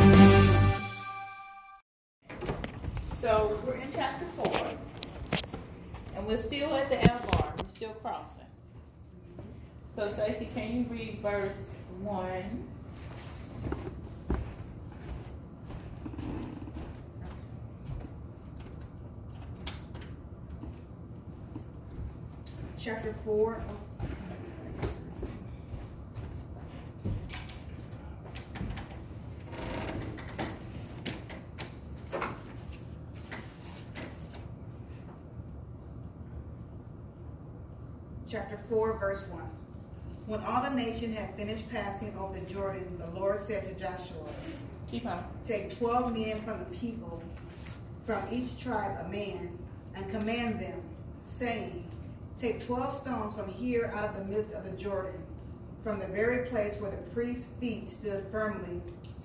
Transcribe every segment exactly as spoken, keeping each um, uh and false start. Verse one. Chapter four. Chapter four, verse one. When all the nation had finished passing over the Jordan, the Lord said to Joshua, Keep on. Take twelve men from the people, from each tribe a man, and command them, saying, Take twelve stones from here out of the midst of the Jordan, from the very place where the priest's feet stood firmly,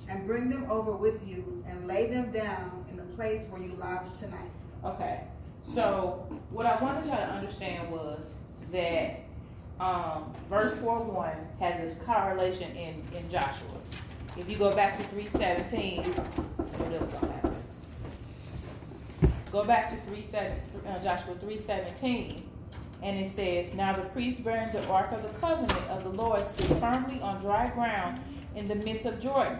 and bring them over with you, and lay them down in the place where you lodged tonight. Okay, so what I wanted y'all to understand was that Um, verse four one has a correlation in, in Joshua. If you go back to three seventeen, what else gonna happen? Go back to three seven, uh, Joshua three seventeen, and it says, Now the priest bearing the ark of the covenant of the Lord stood firmly on dry ground in the midst of Jordan,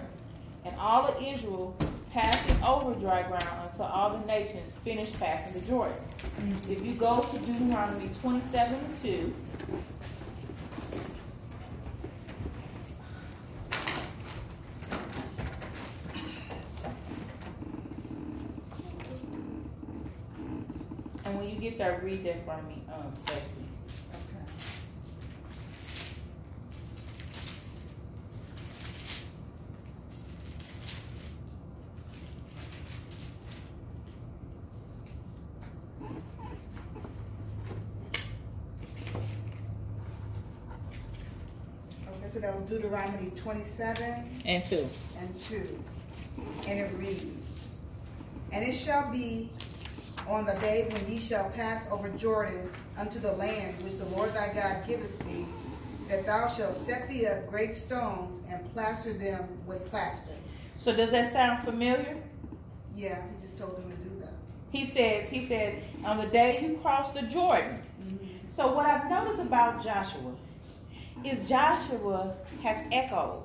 and all of Israel passing over dry ground until all the nations finished passing the Jordan. Mm-hmm. If you go to Deuteronomy twenty-seven and two, and when you get there, read that for me, um, Stacy. Okay. So that was Deuteronomy twenty-seven and two. And two. And it reads, And it shall be on the day when ye shall pass over Jordan unto the land which the Lord thy God giveth thee, that thou shalt set thee up great stones and plaster them with plaster. So does that sound familiar? Yeah, he just told them to do that. He says, he says, on the day you cross the Jordan. Mm-hmm. So what I've noticed about Joshua is Joshua has echoes.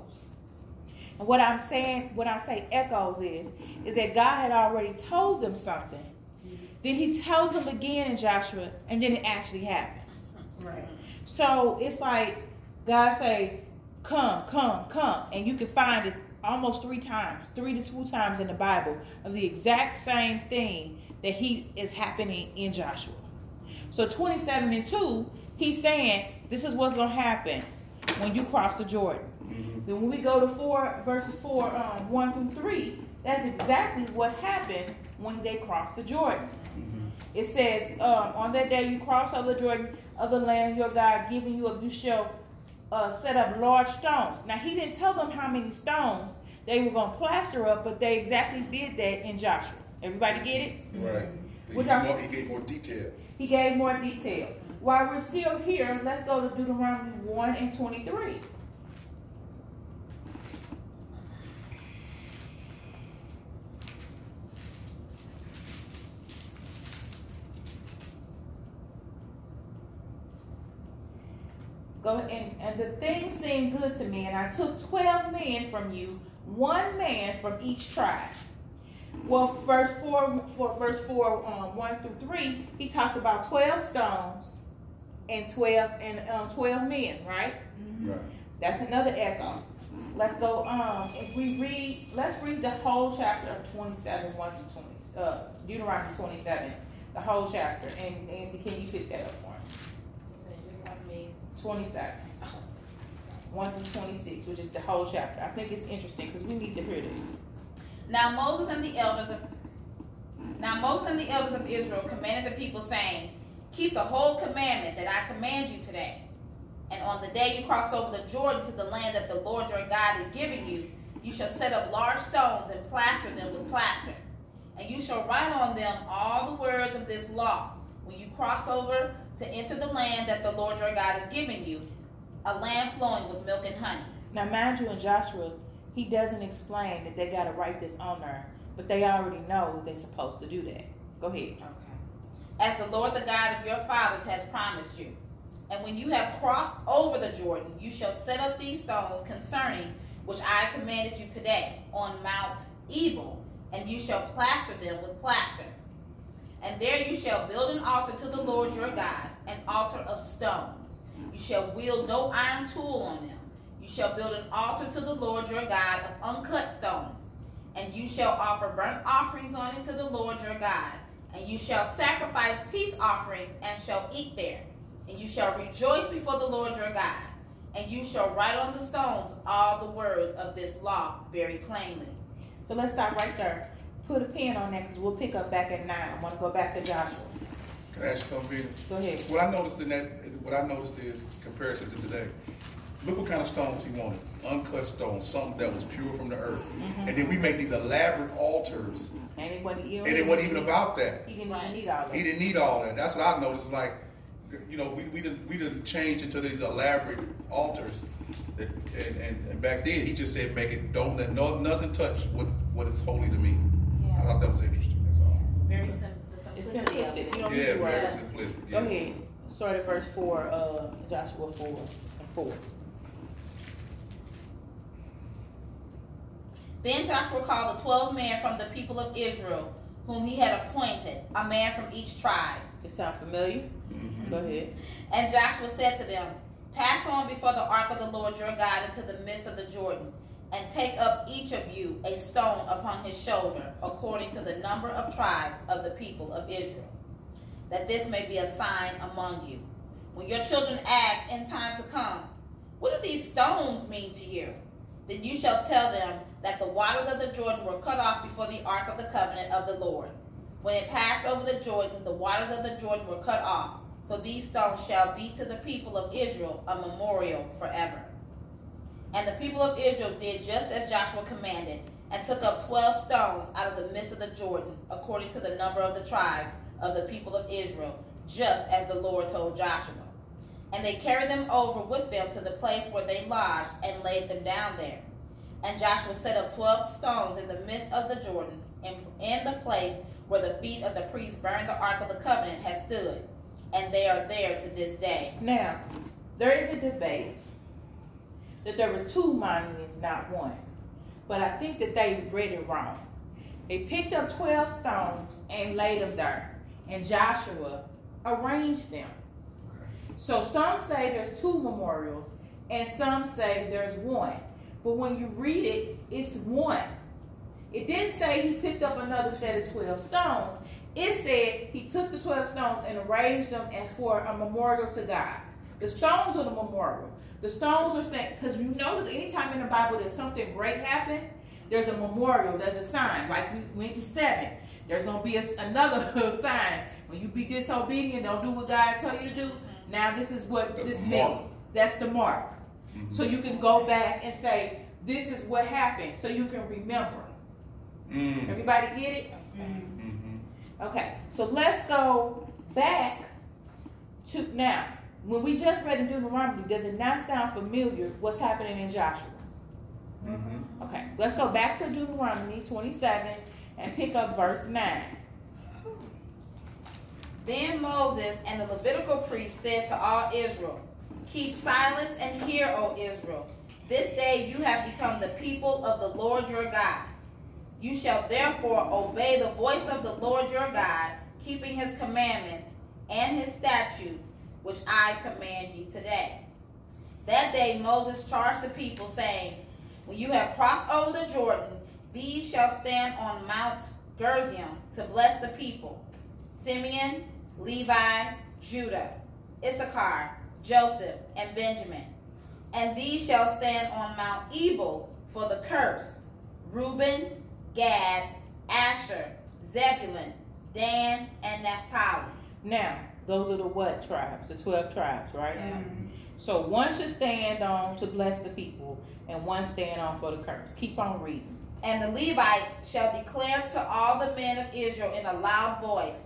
And what I'm saying, when I say echoes is, is that God had already told them something. Mm-hmm. Then he tells them again in Joshua, and then it actually happens. Right. So it's like God say, come, come, come. And you can find it almost three times, three to two times in the Bible of the exact same thing that he is happening in Joshua. So twenty-seven and two, he's saying, this is what's going to happen when you cross the Jordan. Mm-hmm. Then when we go to four, verses four, um, one through three, that's exactly what happens when they cross the Jordan. Mm-hmm. It says, um, on that day you cross over the Jordan of the land your God giving you, you shall uh, set up large stones. Now, he didn't tell them how many stones they were going to plaster up, but they exactly did that in Joshua. Everybody get it? Right. He gave, more, he gave more detail. He gave more detail. While we're still here, let's go to Deuteronomy one and twenty-three. Go and, and the thing seemed good to me, and I took twelve men from you, one man from each tribe. Well, verse four, for verse four, um, one through three, he talks about twelve stones and twelve and um, twelve men, right? Mm-hmm. Right. That's another echo. Let's go. Um, if we read, let's read the whole chapter of twenty-seven, one through twenty, uh, Deuteronomy twenty-seven, the whole chapter. And Nancy, can you pick that up for me? twenty-seven, one through twenty-six, which is the whole chapter. I think it's interesting because we need to hear this. Now Moses and the elders of Now Moses and the elders of Israel commanded the people, saying, Keep the whole commandment that I command you today. And on the day you cross over the Jordan to the land that the Lord your God is giving you, you shall set up large stones and plaster them with plaster. And you shall write on them all the words of this law when you cross over to enter the land that the Lord your God is giving you, a land flowing with milk and honey. Now mind you, in Joshua, he doesn't explain that they got to write this on there, but they already know they're supposed to do that. Go ahead. Okay. As the Lord, the God of your fathers, has promised you. And when you have crossed over the Jordan, you shall set up these stones concerning which I commanded you today on Mount Ebal, and you shall plaster them with plaster. And there you shall build an altar to the Lord your God, an altar of stones. You shall wield no iron tool on them. You shall build an altar to the Lord your God of uncut stones. And you shall offer burnt offerings on it to the Lord your God. And you shall sacrifice peace offerings and shall eat there. And you shall rejoice before the Lord your God. And you shall write on the stones all the words of this law very plainly. So let's stop right there. Put a pin on that because we'll pick up back at nine. I want to go back to Joshua. Can I ask you something? Go ahead. What I noticed in that, what I noticed is comparison to today. Look what kind of stones he wanted. Uncut stones, something that was pure from the earth. Mm-hmm. And then we make these elaborate altars. And it wasn't, and it wasn't even about that. He didn't right. need all that. He didn't need all that. That's what I noticed. Like, you know, we we didn't we didn't change into these elaborate altars, that, and, and and back then he just said, make it, don't let no nothing touch what what is holy to me. Yeah. I thought that was interesting. That's all. Very simple. It's simplistic. You don't yeah, need very right. simplistic. Yeah. Go ahead. Start at verse four, uh, Joshua four and four. Then Joshua called the twelve men from the people of Israel, whom he had appointed, a man from each tribe. Does that sound familiar? Mm-hmm. Go ahead. And Joshua said to them, pass on before the ark of the Lord your God into the midst of the Jordan, and take up each of you a stone upon his shoulder, according to the number of tribes of the people of Israel, that this may be a sign among you. When your children ask in time to come, what do these stones mean to you? Then you shall tell them that the waters of the Jordan were cut off before the ark of the covenant of the Lord. When it passed over the Jordan, the waters of the Jordan were cut off. So these stones shall be to the people of Israel a memorial forever. And the people of Israel did just as Joshua commanded, and took up twelve stones out of the midst of the Jordan, according to the number of the tribes of the people of Israel, just as the Lord told Joshua. And they carried them over with them to the place where they lodged, and laid them down there. And Joshua set up twelve stones in the midst of the Jordan, in the place where the feet of the priests burned the ark of the covenant has stood, and they are there to this day. Now, there is a debate that there were two monuments, not one. But I think that they read it wrong. They picked up twelve stones and laid them there, and Joshua arranged them. So some say there's two memorials, and some say there's one. But when you read it, it's one. It didn't say he picked up another set of twelve stones. It said he took the twelve stones and arranged them and for a memorial to God. The stones are the memorial. The stones are saying, because you notice anytime in the Bible that something great happened, there's a memorial, there's a sign. Like we went to seven, there's going to be a, another sign. When you be disobedient, don't do what God told you to do. Now this is what that's this means. That's the mark. Mm-hmm. So you can go back and say, this is what happened. So you can remember. Mm. Everybody get it? Mm-hmm. Okay. So let's go back to now. When we just read in Deuteronomy, does it not sound familiar what's happening in Joshua? Mm-hmm. Okay. Let's go back to Deuteronomy twenty-seven and pick up verse nine. Then Moses and the Levitical priests said to all Israel, keep silence and hear, O Israel. This day you have become the people of the Lord your God. You shall therefore obey the voice of the Lord your God, keeping his commandments and his statutes, which I command you today. That day Moses charged the people, saying, when you have crossed over the Jordan, these shall stand on Mount Gerizim to bless the people: Simeon, Levi, Judah, Issachar, Joseph, and Benjamin. And these shall stand on Mount Ebal for the curse: Reuben, Gad, Asher, Zebulun, Dan, and Naphtali. Now, those are the what tribes? The twelve tribes, right? Mm. So one should stand on to bless the people, and one stand on for the curse. Keep on reading. And the Levites shall declare to all the men of Israel in a loud voice,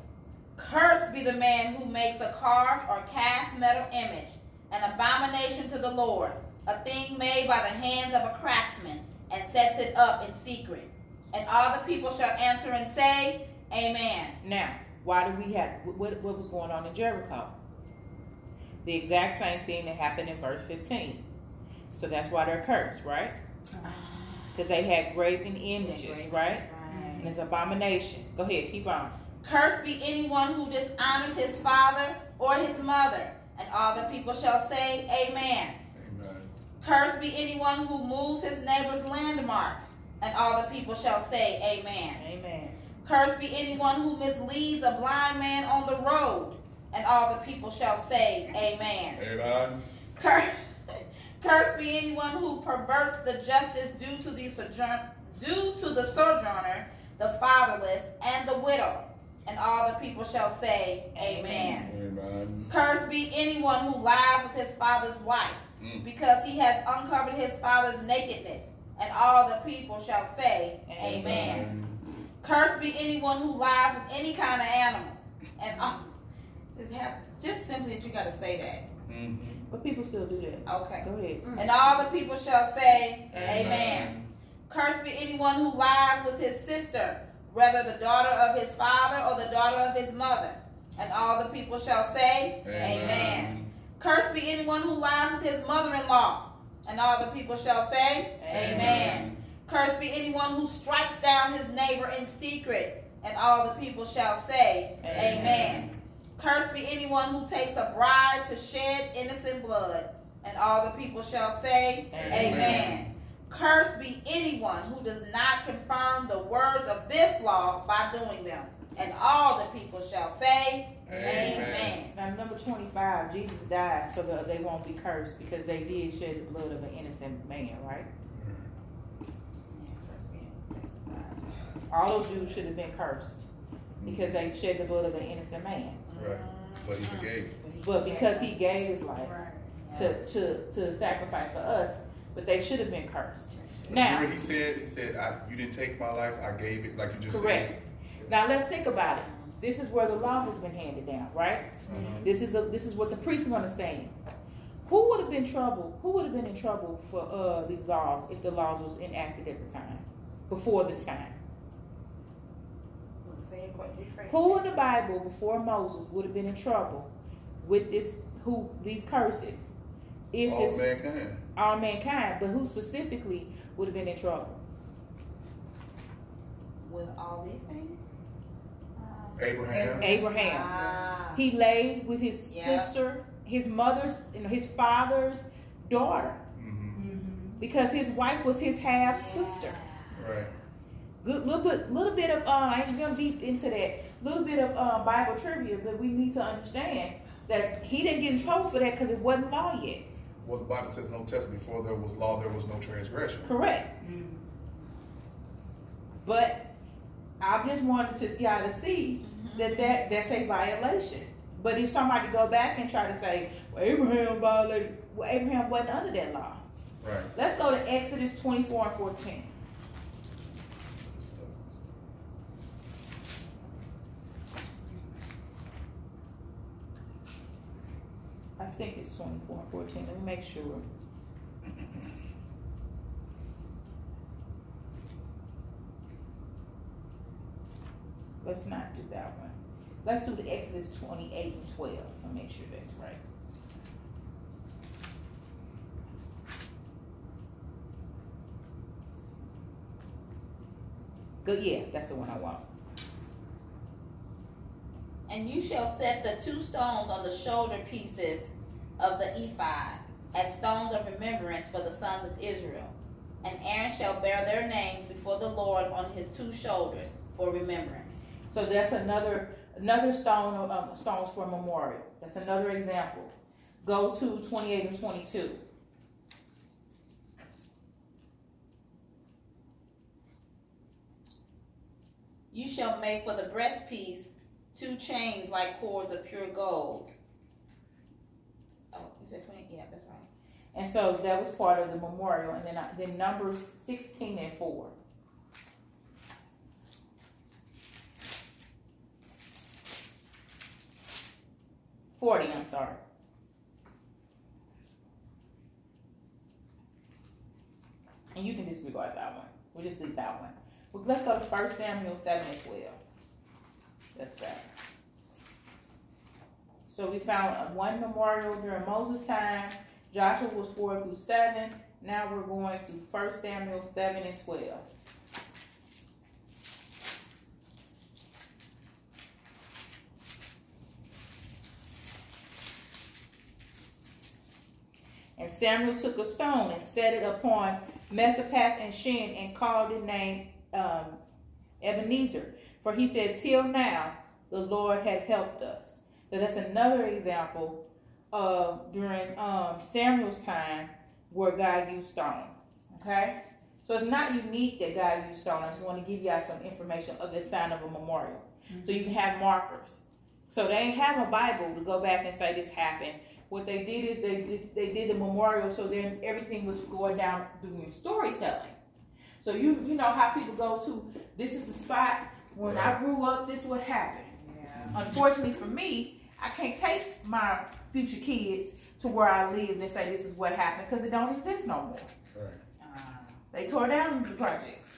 cursed be the man who makes a carved or cast metal image, an abomination to the Lord, a thing made by the hands of a craftsman, and sets it up in secret. And all the people shall answer and say, amen. Now, why do we have, what, what was going on in Jericho? The exact same thing that happened in verse fifteen. So that's why they're cursed, right? Because they had graven images, yeah, graven, right? right? And it's an abomination. Go ahead, keep on. Cursed be anyone who dishonors his father or his mother. And all the people shall say, amen. Amen. Cursed be anyone who moves his neighbor's landmark. And all the people shall say, amen. Amen. Cursed be anyone who misleads a blind man on the road. And all the people shall say, amen. Amen. Cur- Cursed be anyone who perverts the justice due to the sojourner, due to the sojourner, the fatherless, and the widow. And all the people shall say, amen. Amen. Cursed be anyone who lies with his father's wife, mm. because he has uncovered his father's nakedness. And all the people shall say, amen. Amen. Cursed be anyone who lies with any kind of animal. And all, just have, just simply that you got to say that. Mm-hmm. But people still do that. Okay. Go ahead. Mm-hmm. And all the people shall say, amen. Amen. Cursed be anyone who lies with his sister, whether the daughter of his father or the daughter of his mother. And all the people shall say, amen. Amen. Cursed be anyone who lies with his mother-in-law. And all the people shall say, amen. Amen. Cursed be anyone who strikes down his neighbor in secret. And all the people shall say, amen. Amen. Cursed be anyone who takes a bribe to shed innocent blood. And all the people shall say, amen. Amen. Cursed be anyone who does not confirm the words of this law by doing them. And all the people shall say, amen. Amen. Now, number twenty-five, Jesus died so that they won't be cursed because they did shed the blood of an innocent man, right? All of you should have been cursed because they shed the blood of an innocent man. Right. But he forgave. But because he gave his life to, to, to sacrifice for us, but they should have been cursed. Now, he said, he said, I, you didn't take my life, I gave it, like you just correct. Said. Correct. Now, let's think about it. This is where the law has been handed down, right? Mm-hmm. This is a, this is what the priest is going to stand. Who would have been trouble? Who would have been in trouble for uh, these laws if the laws was enacted at the time, before this time? Who in the Bible before Moses would have been in trouble with this? Who these curses? If all this, mankind. All mankind, but who specifically would have been in trouble with all these things? Abraham. Abraham. Ah. He laid with his yep. sister, his mother's, you know, his father's daughter, mm-hmm. Mm-hmm. because his wife was his half sister. Yeah. Right. Good little bit, little bit of. Uh, I ain't gonna deep into that. Little bit of uh, Bible trivia, but we need to understand that he didn't get in trouble for that because it wasn't law yet. Well, the Bible says in the Old Testament, before there was law, there was no transgression. Correct. Mm-hmm. But I just wanted to see how to see. That, that that's a violation. But if somebody go back and try to say, well, Abraham violated, well, Abraham wasn't under that law. Right. Let's go to Exodus twenty-four and fourteen. I think it's twenty-four and fourteen. Let me make sure. Let's not do that one. Let's do the Exodus twenty-eight and twelve. I'll make sure that's right. Good, yeah, that's the one I want. And you shall set the two stones on the shoulder pieces of the ephod as stones of remembrance for the sons of Israel. And Aaron shall bear their names before the Lord on his two shoulders for remembrance. So that's another another stone uh, stones for memorial. That's another example. Go to twenty-eight and twenty-two. You shall make for the breastpiece two chains like cords of pure gold. Oh, you said twenty? Yeah, that's right. And so that was part of the memorial. And then, I, then Numbers sixteen and four. forty, I'm sorry. And you can disregard that one. We'll just leave that one. Well, let's go to First Samuel seven and twelve. That's better. So we found one memorial during Moses' time. Joshua was four through seven. Now we're going to First Samuel seven and twelve. And Samuel took a stone and set it upon Mezoppath and Shin and called it name um, Ebenezer. For he said, till now, the Lord had helped us. So that's another example of during um, Samuel's time where God used stone. Okay? So it's not unique that God used stone. I just want to give you guys some information of the sign of a memorial. Mm-hmm. So you can have markers. So they ain't have a Bible to go back and say this happened. What they did is they did, they did the memorial, so then everything was going down doing storytelling. So you you know how people go to, this is the spot. When I grew up, this would happen. Yeah. Unfortunately for me, I can't take my future kids to where I live and say this is what happened because it don't exist no more. Right. Uh, they tore down the projects.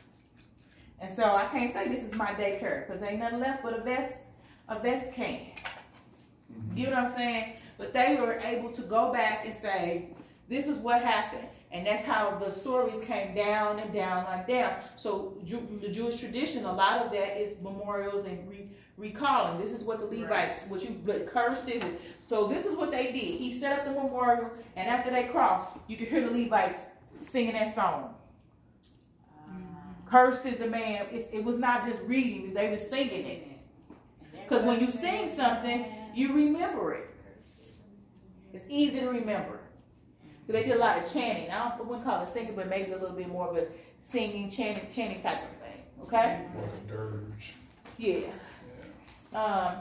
And so I can't say this is my daycare because ain't nothing left but a vest, a vest can. Mm-hmm. You know what I'm saying? But they were able to go back and say, this is what happened. And that's how the stories came down and down and down. So Ju- the Jewish tradition, a lot of that is memorials and re- recalling. This is what the Levites, right. what you what cursed is it. So this is what they did. He set up the memorial, and after they crossed, you could hear the Levites singing that song. Mm. Cursed is the man. It, it was not just reading. They were singing it. Because when you sing something, you remember it. It's easy to remember. They did a lot of chanting. I don't I wouldn't call it singing, but maybe a little bit more of a singing, chanting, chanting type of thing. Okay? Dirge. Yeah. yeah. Um,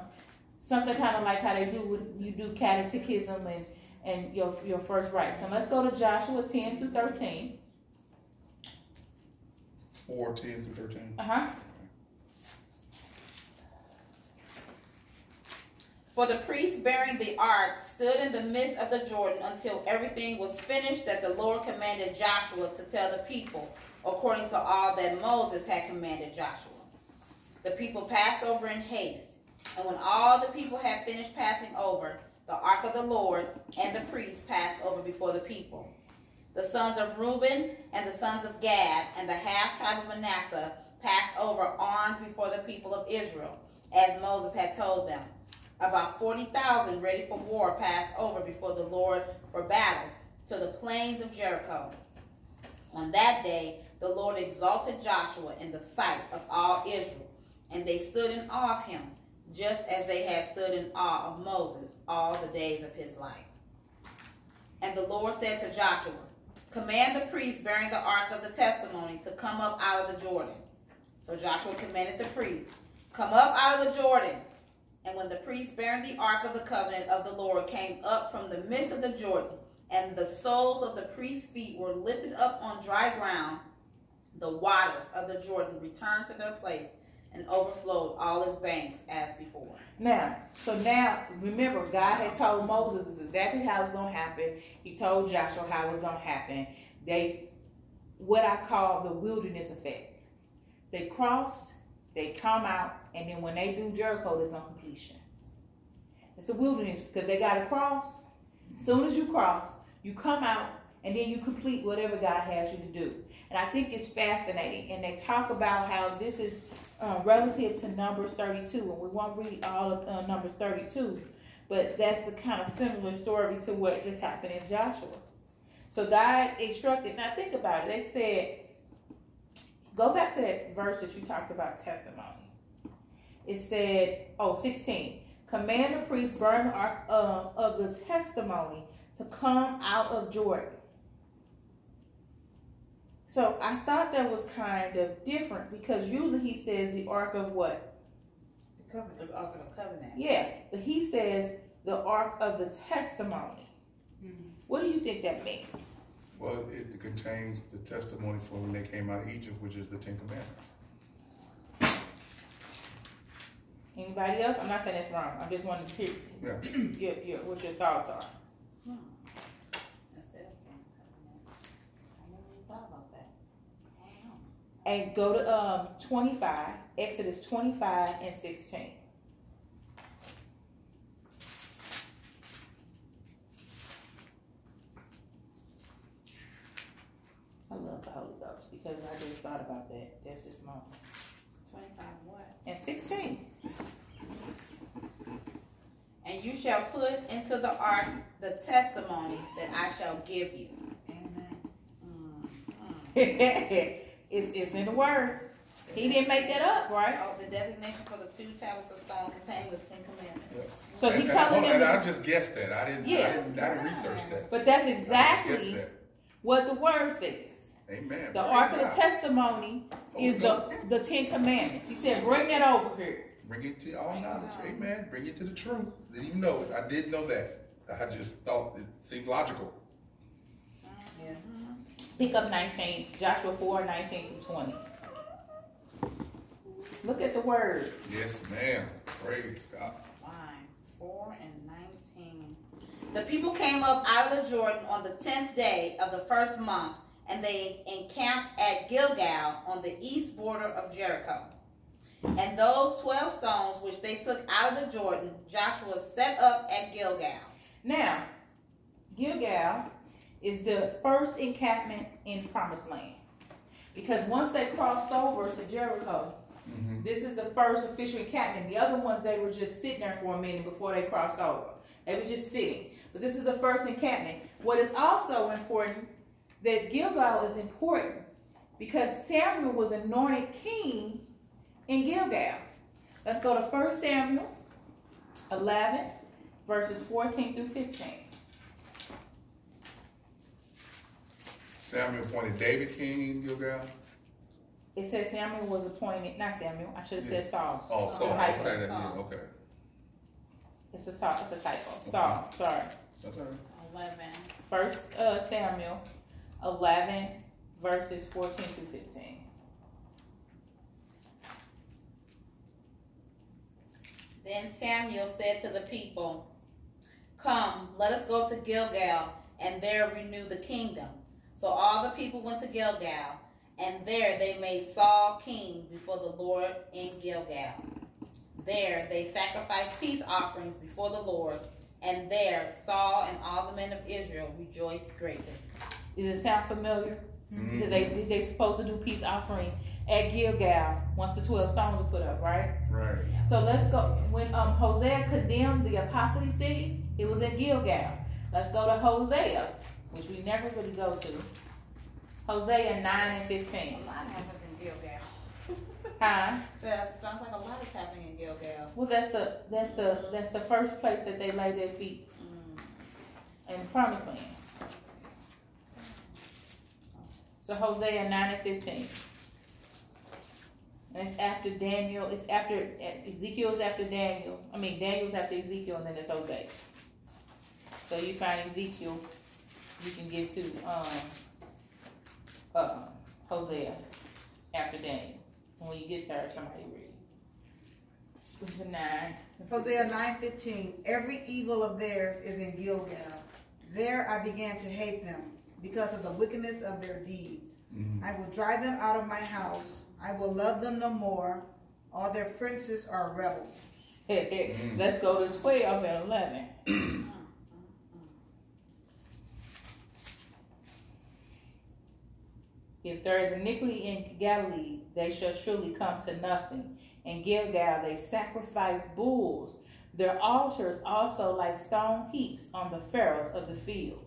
something kind of like how they do with, you do catechism and, and your your first rites. So let's go to Joshua ten through thirteen. Four ten through thirteen. Uh huh. For the priests bearing the ark stood in the midst of the Jordan until everything was finished that the Lord commanded Joshua to tell the people, according to all that Moses had commanded Joshua. The people passed over in haste, and when all the people had finished passing over, the ark of the Lord and the priests passed over before the people. The sons of Reuben and the sons of Gad and the half tribe of Manasseh passed over armed before the people of Israel, as Moses had told them. About forty thousand ready for war passed over before the Lord for battle to the plains of Jericho. On that day, the Lord exalted Joshua in the sight of all Israel, and they stood in awe of him, just as they had stood in awe of Moses all the days of his life. And the Lord said to Joshua, command the priests bearing the ark of the testimony to come up out of the Jordan. So Joshua commanded the priests, come up out of the Jordan. And when the priests bearing the ark of the covenant of the Lord came up from the midst of the Jordan, and the soles of the priests' feet were lifted up on dry ground, the waters of the Jordan returned to their place and overflowed all its banks as before. Now, so now, remember, God had told Moses this is exactly how it's going to happen. He told Joshua how it was going to happen. They, what I call the wilderness effect. They crossed, they come out, and then when they do Jericho, there's no completion. It's the wilderness because they got to cross. As soon as you cross, you come out, and then you complete whatever God has you to do. And I think it's fascinating. And they talk about how this is uh, relative to Numbers thirty-two. And we won't read all of uh, Numbers thirty-two, but that's a kind of similar story to what just happened in Joshua. So God instructed, now think about it. They said, go back to that verse that you talked about, testimony. It said, oh, sixteen. Command the priests bearing the ark uh, of the testimony to come out of Jordan. So I thought that was kind of different because usually he says the ark of what? Covenant. The Ark of the Covenant. Yeah. He says the Ark of the Testimony. Mm-hmm. What do you think that means? Well, it contains the testimony from when they came out of Egypt, which is the Ten Commandments. Anybody else? I'm not saying it's wrong. I'm just wanting to hear yeah. your, your, what your thoughts are. Hmm. That's the I never even thought about that. Wow. And go to um twenty-five, Exodus twenty-five and sixteen. I love the Holy Ghost because I just thought about that. That's just my twenty-five what? And sixteen. And you shall put into the ark the testimony that I shall give you. Amen. Mm, mm. it's, it's in the word. He didn't make that up, right? Oh, the designation for the two tablets of stone contained the Ten Commandments. Yeah. So and, he telling them. And I just guessed that. I didn't. Yeah. I didn't, I didn't research that. But that's exactly that. What the word says. Amen. The Ark of the Testimony is the, the Ten Commandments. He said, bring that over here. Bring it to all knowledge. Amen. Bring it to the truth. Then you know it. I did know that. I just thought it seemed logical. Yeah. Pick up nineteen, Joshua four, nineteen through twenty. Look at the word. Yes, ma'am. Praise God. Line four and nineteen. The people came up out of the Jordan on the tenth day of the first month, and they encamped at Gilgal on the east border of Jericho. And those twelve stones which they took out of the Jordan, Joshua set up at Gilgal. Now, Gilgal is the first encampment in Promised Land. Because once they crossed over to Jericho, mm-hmm. this is the first official encampment. The other ones, they were just sitting there for a minute before they crossed over. They were just sitting. But this is the first encampment. What is also important, that Gilgal is important because Samuel was anointed king in Gilgal. Let's go to First Samuel eleven, verses fourteen through fifteen. Samuel appointed David king in Gilgal? It says Samuel was appointed, not Samuel, I should have yeah. said Saul. Oh, Saul. Okay, okay. Saul. okay. It's a, Saul, it's a typo. Okay. Saul, sorry. That's all right. eleven. First uh, Samuel eleven, verses fourteen through fifteen. Then Samuel said to the people, come, let us go to Gilgal, and there renew the kingdom. So all the people went to Gilgal, and there they made Saul king before the Lord in Gilgal. There they sacrificed peace offerings before the Lord, and there Saul and all the men of Israel rejoiced greatly. Does it sound familiar? Mm-hmm. Because they they supposed to do peace offering at Gilgal once the twelve stones were put up, right? Right. So let's go. When um, Hosea condemned the apostasy city, it was at Gilgal. Let's go to Hosea, which we never really go to. Hosea nine and fifteen. A lot happens in Gilgal. Huh? So that sounds like a lot is happening in Gilgal. Well, that's the that's the that's the first place that they lay their feet mm. in Promised Land. So Hosea nine and fifteen. And it's after Daniel, it's after, Ezekiel's after Daniel. I mean, Daniel's after Ezekiel, and then it's Hosea. So you find Ezekiel, you can get to um, uh, Hosea after Daniel. And when you get there, somebody read. It's a nine. Hosea nine fifteen. Every evil of theirs is in Gilgal. There I began to hate them because of the wickedness of their deeds. Mm-hmm. I will drive them out of my house. I will love them no more. All their princes are rebels. Hey, hey, mm. Let's go to twelve and eleven. If there is iniquity in Galilee, they shall surely come to nothing. In Gilgal they sacrifice bulls. Their altars also like stone heaps on the farrows of the field.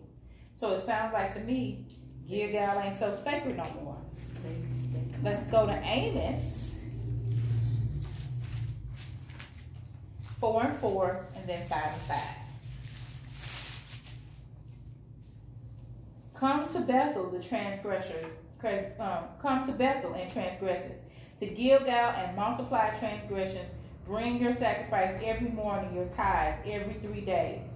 So it sounds like to me, Gilgal ain't so sacred no more. Let's go to Amos four and four, and then five and five. Come to Bethel, the transgressors. Um, come to Bethel and transgresses, to Gilgal and multiply transgressions. Bring your sacrifice every morning, your tithes, every three days.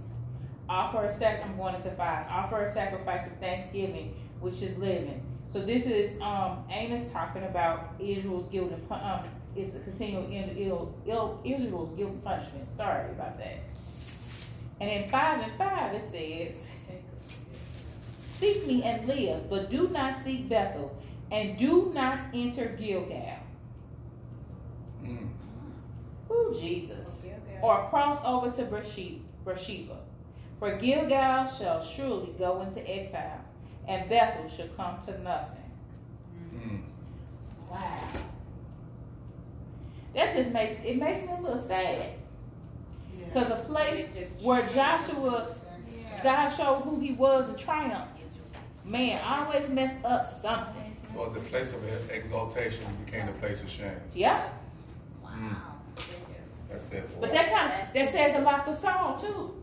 Offer a sac- I'm going into five. Offer a sacrifice of thanksgiving, which is living. So this is um, Amos talking about Israel's guilt and um, it's a continual end of Ill, Ill, Israel's guilt and punishment. Sorry about that. And in five and five it says, "Seek me and live, but do not seek Bethel, and do not enter Gilgal." Mm. Ooh, Jesus. Oh, or cross over to Beersheba. For Gilgal shall surely go into exile, and Bethel shall come to nothing. Mm. Wow. That just makes, it makes me a little sad. Because yeah. a place where Joshua, yeah. God showed who he was and triumphed. Man, always mess up something. So the place of exaltation became the place of shame. Yeah. Wow. Mm. That says a lot. But that kind of, that says a lot for Saul too.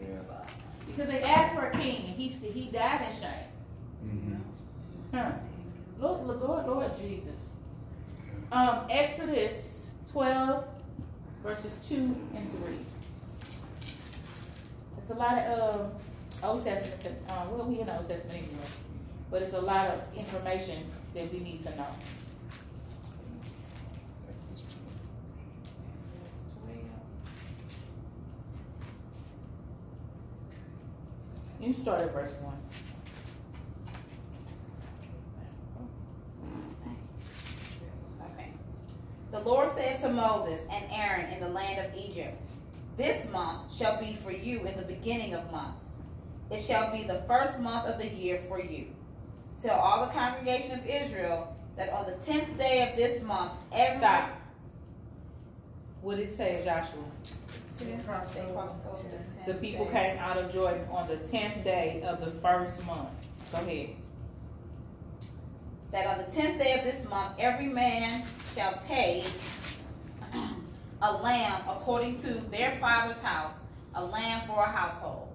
Yeah. Because they asked for a king, and he he died in shame. Mm-hmm. Huh. Lord, Lord, Lord Jesus. Um, Exodus twelve, verses two and three. It's a lot of uh, Old Testament. Uh, well, we in the Old Testament anyway, but it's a lot of information that we need to know. You start at verse one. Okay. The Lord said to Moses and Aaron in the land of Egypt, "This month shall be for you in the beginning of months. It shall be the first month of the year for you. Tell all the congregation of Israel that on the tenth day of this month, every..." Stop. What did it say, Joshua? The people came out of Jordan on the tenth day of the first month. Go ahead. "That on the tenth day of this month, every man shall take a lamb according to their father's house, a lamb for a household."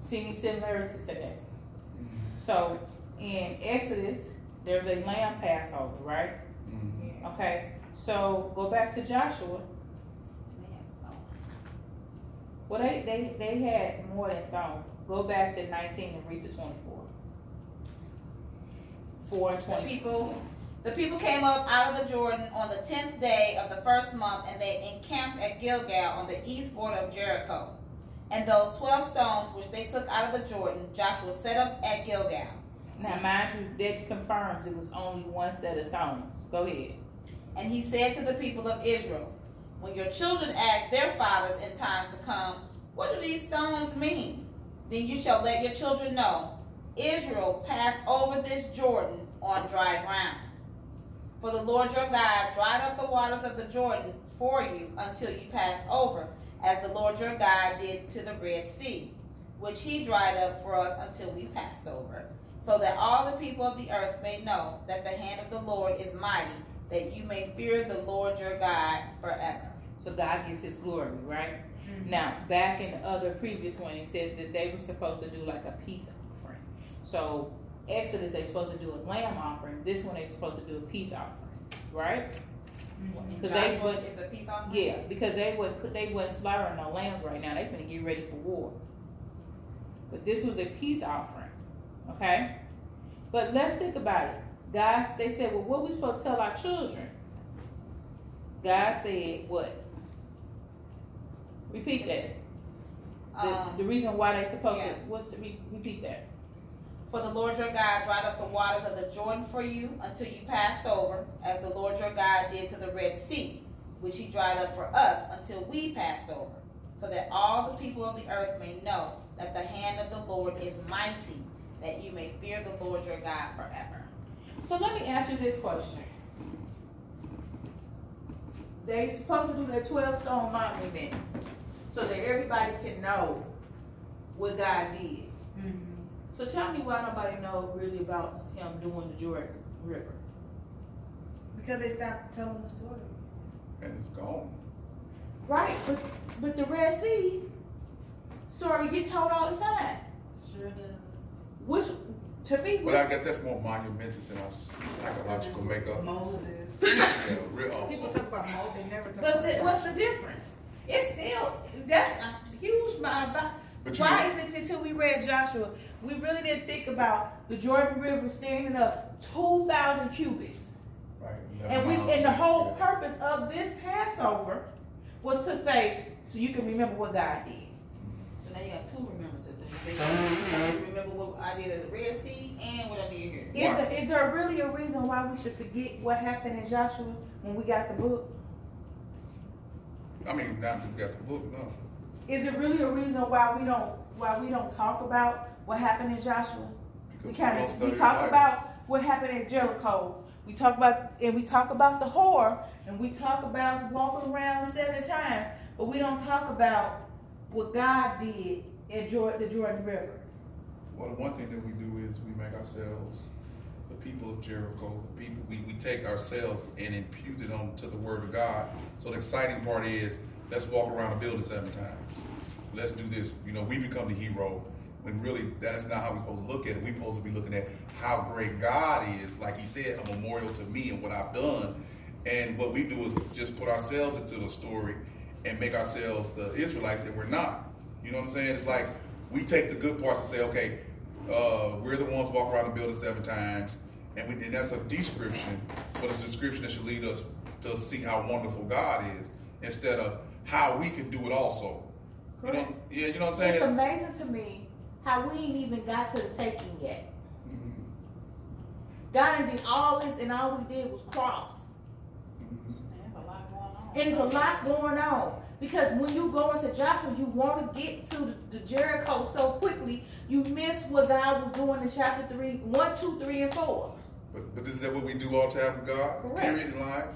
Seeing similarities to that. Mm-hmm. So in Exodus, there's a lamb Passover, right? Mm-hmm. Okay. So go back to Joshua. Well, they, they, they had more than stone. Go back to nineteen and read to twenty-four. four and twenty. The people, the people came up out of the Jordan on the tenth day of the first month, and they encamped at Gilgal on the east border of Jericho. And those twelve stones which they took out of the Jordan, Joshua set up at Gilgal. Now, mind you, that confirms it was only one set of stones. Go ahead. "And he said to the people of Israel, when your children ask their fathers in times to come, what do these stones mean? Then you shall let your children know, Israel passed over this Jordan on dry ground. For the Lord your God dried up the waters of the Jordan for you until you passed over, as the Lord your God did to the Red Sea, which he dried up for us until we passed over, so that all the people of the earth may know that the hand of the Lord is mighty, that you may fear the Lord your God forever." So God gets his glory, right? Mm-hmm. Now, back in the other previous one, it says that they were supposed to do like a peace offering. So Exodus, they're supposed to do a lamb offering. This one, they're supposed to do a peace offering, right? Because mm-hmm. they would, is a peace offering. Yeah, because they would they wasn't slaughtering no lambs right now. They finna get ready for war. But this was a peace offering, okay? But let's think about it. God, they said, well, what are we supposed to tell our children? God said, what? Repeat that. Um, the, the reason why they're supposed yeah. to, what's to re- repeat that? "For the Lord your God dried up the waters of the Jordan for you until you passed over, as the Lord your God did to the Red Sea, which he dried up for us until we passed over, so that all the people of the earth may know that the hand of the Lord is mighty, that you may fear the Lord your God forever." So let me ask you this question. They supposed to do that twelve stone mountain event so that everybody can know what God did. Mm-hmm. So tell me why nobody knows really about him doing the Jordan River. Because they stopped telling the story. And it's gone. Right, but, but the Red Sea story gets told all the time. Sure does. Which To me, but I guess that's more monumentous and psychological makeup. Moses. Yeah, real awesome. People talk about Moses, they never talk but about Moses. But what's the difference? It's still, that's a huge amount of. But why is it until we read Joshua, we really didn't think about the Jordan River standing up two thousand cubits? Right. And we, and the whole purpose of this Passover was to say, so you can remember what God did. So now you have two remembrances. You remember what I did at the Red Sea and what I did here. Is there, is there really a reason why we should forget what happened in Joshua when we got the book? I mean, not that we got the book, no. Is there really a reason why we don't why we don't talk about what happened in Joshua? Because we kind of we talk life. about what happened in Jericho. We talk about and we talk about the whore and we talk about walking around seven times, but we don't talk about what God did in Jordan, the Jordan River. Well, one thing that we do is we make ourselves the people of Jericho. The people we we take ourselves and impute it onto the Word of God. So the exciting part is, let's walk around the building seven times. Let's do this. You know, we become the hero when really that's not how we're supposed to look at it. We're supposed to be looking at how great God is, like he said, a memorial to me and what I've done. And what we do is just put ourselves into the story and make ourselves the Israelites, and we're not. You know what I'm saying? It's like we take the good parts and say, okay, uh, we're the ones walk around the building seven times, and, we, and that's a description, but it's a description that should lead us to see how wonderful God is instead of how we can do it also. You know, yeah, you know what I'm saying? It's amazing to me how we ain't even got to the taking yet. Mm-hmm. God did all this and all we did was cross. Mm-hmm. There's a lot going on. And it's a lot going on. Because when you go into Joshua, you want to get to the, the Jericho so quickly, you miss what God was doing in chapter three, one, two, three, and four. But, but this is that what we do all the time with God? Correct. Period in life.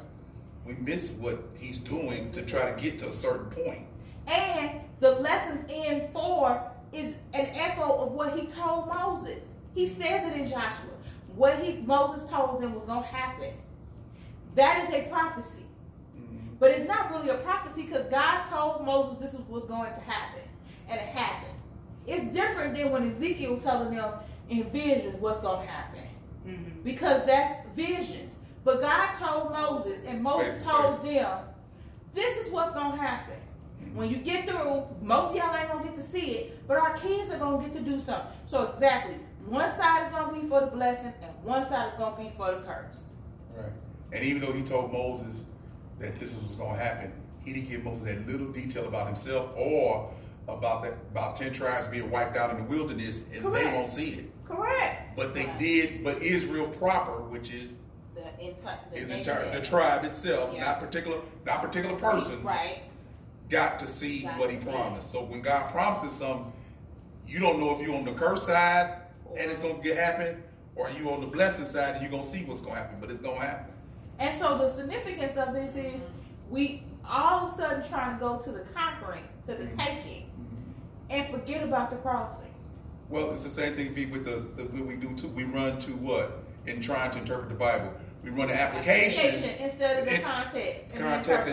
We miss what he's doing to try to get to a certain point. And the lessons in four is an echo of what he told Moses. He says it in Joshua. What he Moses told them was going to happen. That is a prophecy. Mm-hmm. But it's not really a prophecy because God told Moses this is what's going to happen. And it happened. It's different than when Ezekiel was telling them in visions what's going to happen. Mm-hmm. Because that's visions. But God told Moses, and Moses told them, this is what's going to happen. When you get through, most of y'all ain't going to get to see it, but our kids are going to get to do something. So exactly, one side is going to be for the blessing, and one side is going to be for the curse. Right. And even though he told Moses that this was going to happen, he didn't give Moses that little detail about himself or about that about ten tribes being wiped out in the wilderness, and Correct. They won't see it. Correct. But they right. did, but Israel proper, which is... The entire, the, his entire, the tribe itself, yeah. not particular, not particular person, right? Got to see got what to he see. promised. So when God promises something, you don't know if you're on the curse side or, and it's gonna get happen, or you on the blessing side and you're gonna see what's gonna happen, but it's gonna happen. And so the significance of this is we all of a sudden trying to go to the conquering, to the mm-hmm. taking, mm-hmm. and forget about the crossing. Well, it's the same thing with the, the what we do too. We run to what in trying to interpret the Bible. We run an application, application instead of the context. Context and interpretation.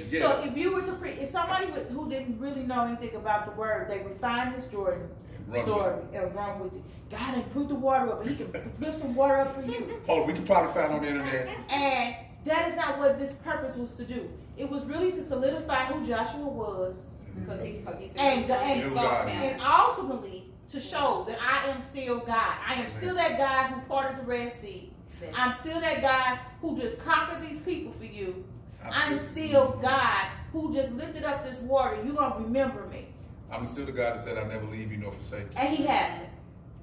interpretation. Yeah. So if you were to pre- if somebody would, who didn't really know anything about the word, they would find this Jordan run story and run with it. God didn't put the water up, but he can lift some water up for you. Oh, we can probably find on the internet. And that is not what this purpose was to do. It was really to solidify who Joshua was, because he, because he said, and, the, and, and, God, and ultimately to show that I am still God. I am still that God who parted the Red Sea. I'm still that God who just conquered these people for you. I'm still God who just lifted up this water. You're going to remember me. I'm still the God that said I'll never leave you nor forsake you. And he hasn't.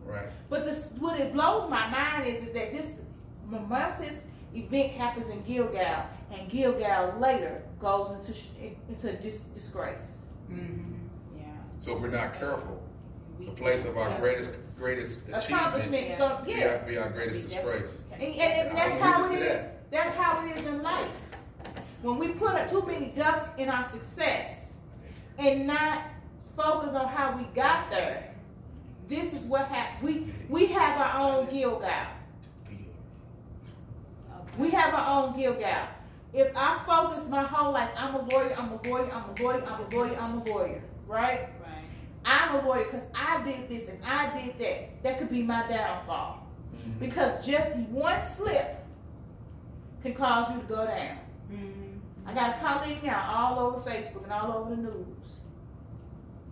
Right. But this, what it blows my mind is, is that this momentous event happens in Gilgal. And Gilgal later goes into, into dis- disgrace. Mm-hmm. Yeah. So if we're not careful, the place of our greatest greatest accomplishment is going to be our greatest disgrace. And, and, and that's how it is. That's how it is in life. When we put too many ducks in our success and not focus on how we got there, this is what happened. We, we have our own Gilgal. We have our own Gilgal. If I focus my whole life, I'm a lawyer, I'm a lawyer, I'm a lawyer, I'm a lawyer, I'm a lawyer, right? I'm a warrior because I did this and I did that. That could be my downfall. Mm-hmm. Because just one slip can cause you to go down. Mm-hmm. I got a colleague now all over Facebook and all over the news.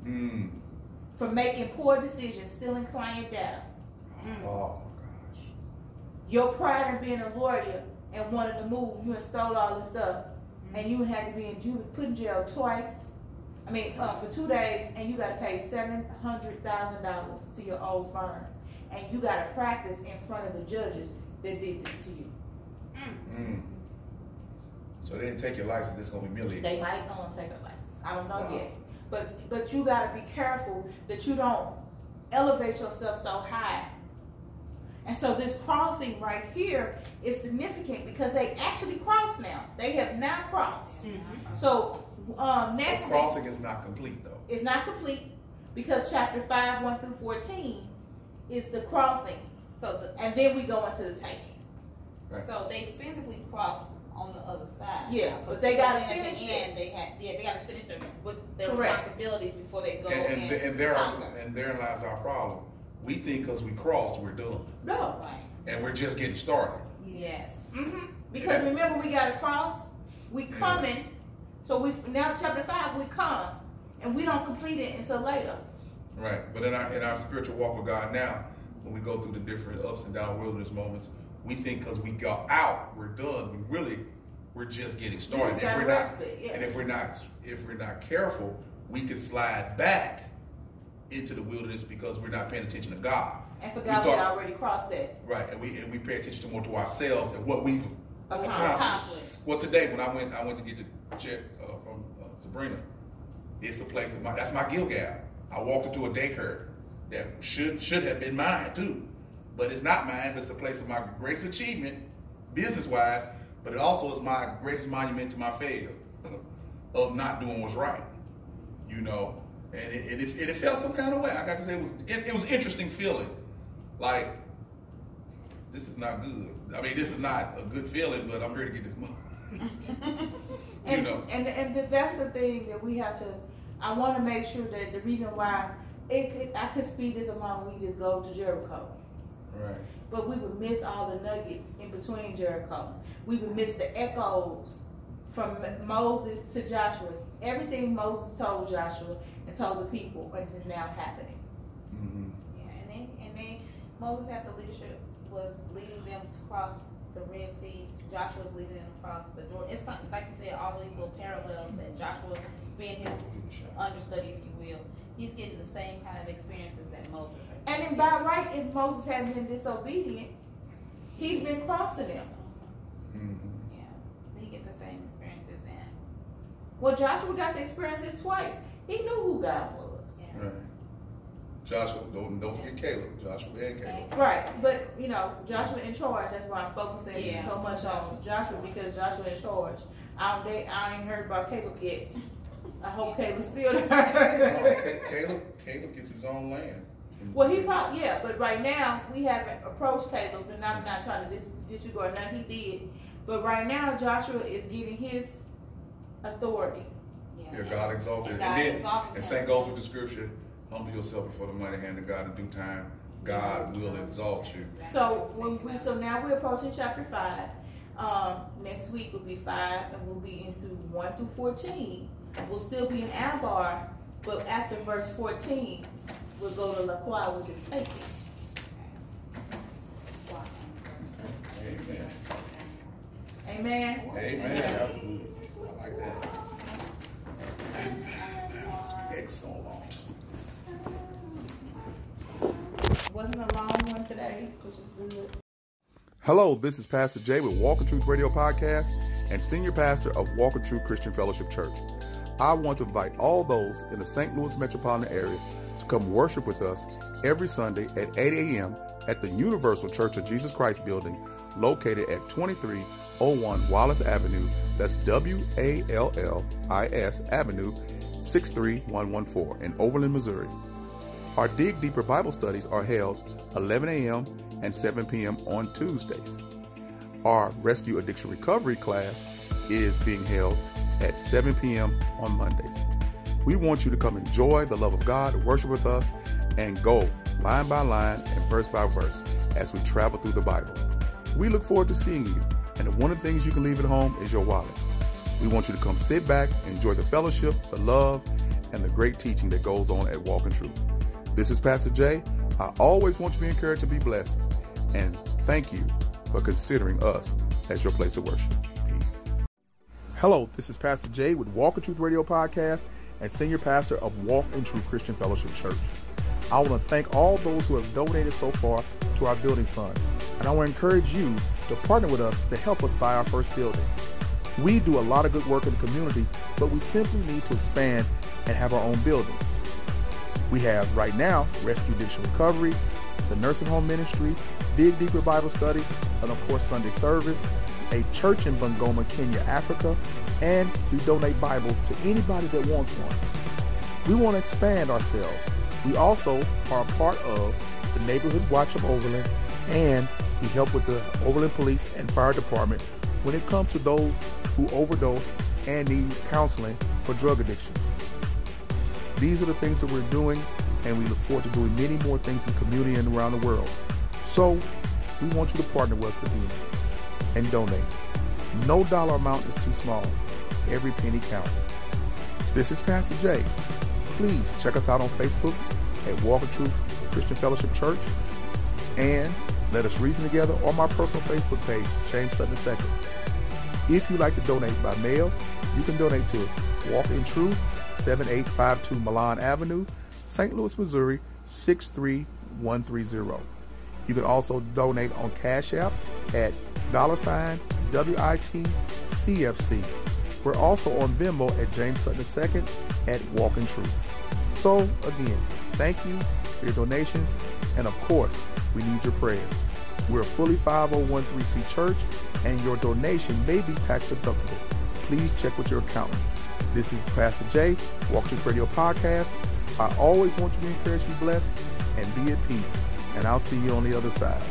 Mm. For making poor decisions, stealing client data. Mm. Oh my gosh. Your pride in being a lawyer and wanting to move, you stole all this stuff, mm. and you had to be in ju- put in jail twice. I mean, uh, for two days, and you got to pay seven hundred thousand dollars to your old firm, and you got to practice in front of the judges that did this to you. Mm. Mm. So they didn't take your license. It's gonna be millions. They might um take a license. I don't know wow. yet. But but you got to be careful that you don't elevate yourself so high. And so this crossing right here is significant because they actually crossed now. They have now crossed. Mm-hmm. So um, next the crossing week, is not complete though. It's not complete because chapter five, one through fourteen is the crossing. So the, and then we go into the taking. Right. So they physically crossed on the other side. Yeah, but they got to finish. At the end, they had yeah, they got to finish their with their Correct. responsibilities before they go. And, and, and, and there are, and therein lies our problem. We think because we crossed, we're done. No, right. And we're just getting started. Yes. Mm-hmm. Because yeah. remember, we got to cross. We coming. Yeah. So we now chapter five, we come, and we don't complete it until later. Right. But in our in our spiritual walk with God now, when we go through the different ups and down wilderness moments. We think because we got out, we're done. We really, we're just getting started. Just and, if we're not, yeah. and if we're not, if we're not careful, we could slide back into the wilderness because we're not paying attention to God. And for God, we, start, we already crossed that. Right, and we and we pay attention to more to ourselves and what we've okay. accomplished. accomplished. Well, today when I went, I went to get the check uh, from uh, Sabrina. It's a place of my. That's my Gilgal. I walked into a daycare that should should have been mine too. But it's not mine, but it's the place of my greatest achievement, business-wise, but it also is my greatest monument to my failure of not doing what's right, you know? And it, and it, and it felt some kind of way. I got to say, it was it, it was interesting feeling. Like, this is not good. I mean, this is not a good feeling, but I'm here to get this money, you and, know? And, and that's the thing that we have to, I want to make sure that the reason why it could, I could speed this along, we just go to Jericho. Right. But we would miss all the nuggets in between Jericho. We would miss the echoes from Moses to Joshua. Everything Moses told Joshua and told the people what is now happening. Mm-hmm. Yeah, and they, and they, Moses had the leadership was leading them to cross the Red Sea. Joshua was leading them across the Jordan. It's like you said, all these little parallels that Joshua, being his understudy, if you will. He's getting the same kind of experiences that Moses had. And then by right, if Moses hadn't been disobedient, he's been crossing them. Mm-hmm. Yeah, he get the same experiences. And well, Joshua got to experience this twice. He knew who God was. Yeah. Right. Joshua, don't don't forget yeah. Caleb. Joshua and Caleb. Right, but you know Joshua in charge. That's why I'm focusing yeah. so much on Joshua because Joshua in charge. I don't, I ain't heard about Caleb yet. I hope Caleb's still there. Caleb, Caleb gets his own land. Well, he probably, yeah, but right now, we haven't approached Caleb, and I'm not trying to dis- disregard nothing he did. But right now, Joshua is giving his authority. Yeah, yeah God exalted. And, God and then, exalted and same goes with the scripture, humble yourself before the mighty hand of God in due time. God will exalt you. So, when we, so now we're approaching chapter five. Um, next week will be five, and we'll be in through one through fourteen. We'll still be in Ambar, but after verse fourteen, we'll go to La Croix, which is taken. Amen. Amen. Amen. Amen. I like that. It's so long. It wasn't a long one today, which is good. Hello, this is Pastor Jay with Walk in Truth Radio Podcast and Senior Pastor of Walk in Truth Christian Fellowship Church. I want to invite all those in the Saint Louis metropolitan area to come worship with us every Sunday at eight a.m. at the Universal Church of Jesus Christ building located at twenty-three oh one Wallace Avenue, that's W A L L I S Avenue, six three one one four in Overland, Missouri. Our Dig Deeper Bible studies are held eleven a.m. and seven p.m. on Tuesdays. Our Rescue Addiction Recovery class is being held at seven p.m. on Mondays. We want you to come enjoy the love of God, worship with us, and go line by line and verse by verse as we travel through the Bible. We look forward to seeing you, and one of the things you can leave at home is your wallet. We want you to come sit back, enjoy the fellowship, the love, and the great teaching that goes on at Walk in Truth. This is Pastor Jay. I always want you to be encouraged to be blessed, and thank you for considering us as your place of worship. Peace. Hello, this is Pastor Jay with Walk in Truth Radio Podcast and Senior Pastor of Walk in Truth Christian Fellowship Church. I want to thank all those who have donated so far to our building fund, and I want to encourage you to partner with us to help us buy our first building. We do a lot of good work in the community, but we simply need to expand and have our own building. We have right now Rescue Addiction Recovery, the Nursing Home Ministry, Dig Deeper Bible Study, and of course Sunday Service, a church in Bungoma, Kenya, Africa, and we donate Bibles to anybody that wants one. We want to expand ourselves. We also are a part of the Neighborhood Watch of Overland, and we help with the Overland Police and Fire Department when it comes to those who overdose and need counseling for drug addiction. These are the things that we're doing, and we look forward to doing many more things in the community and around the world. So we want you to partner with us to do that and donate. No dollar amount is too small. Every penny counts. This is Pastor Jay. Please check us out on Facebook at Walk in Truth Christian Fellowship Church, and let us reason together on my personal Facebook page, James Sutton Second. If you'd like to donate by mail, you can donate to Walk in Truth, seven eight five two Milan Avenue, Saint Louis, Missouri, six three one three zero. You can also donate on Cash App at dollar sign W I T C F C. We're also on Vimeo at James Sutton Second at Walk in Truth. So again, thank you for your donations, and of course, we need your prayers. We're a fully five oh one c church, and your donation may be tax deductible. Please check with your accountant. This is Pastor Jay, Walk in Truth Radio Podcast. I always want you to be encouraged, be blessed, and be at peace. And I'll see you on the other side.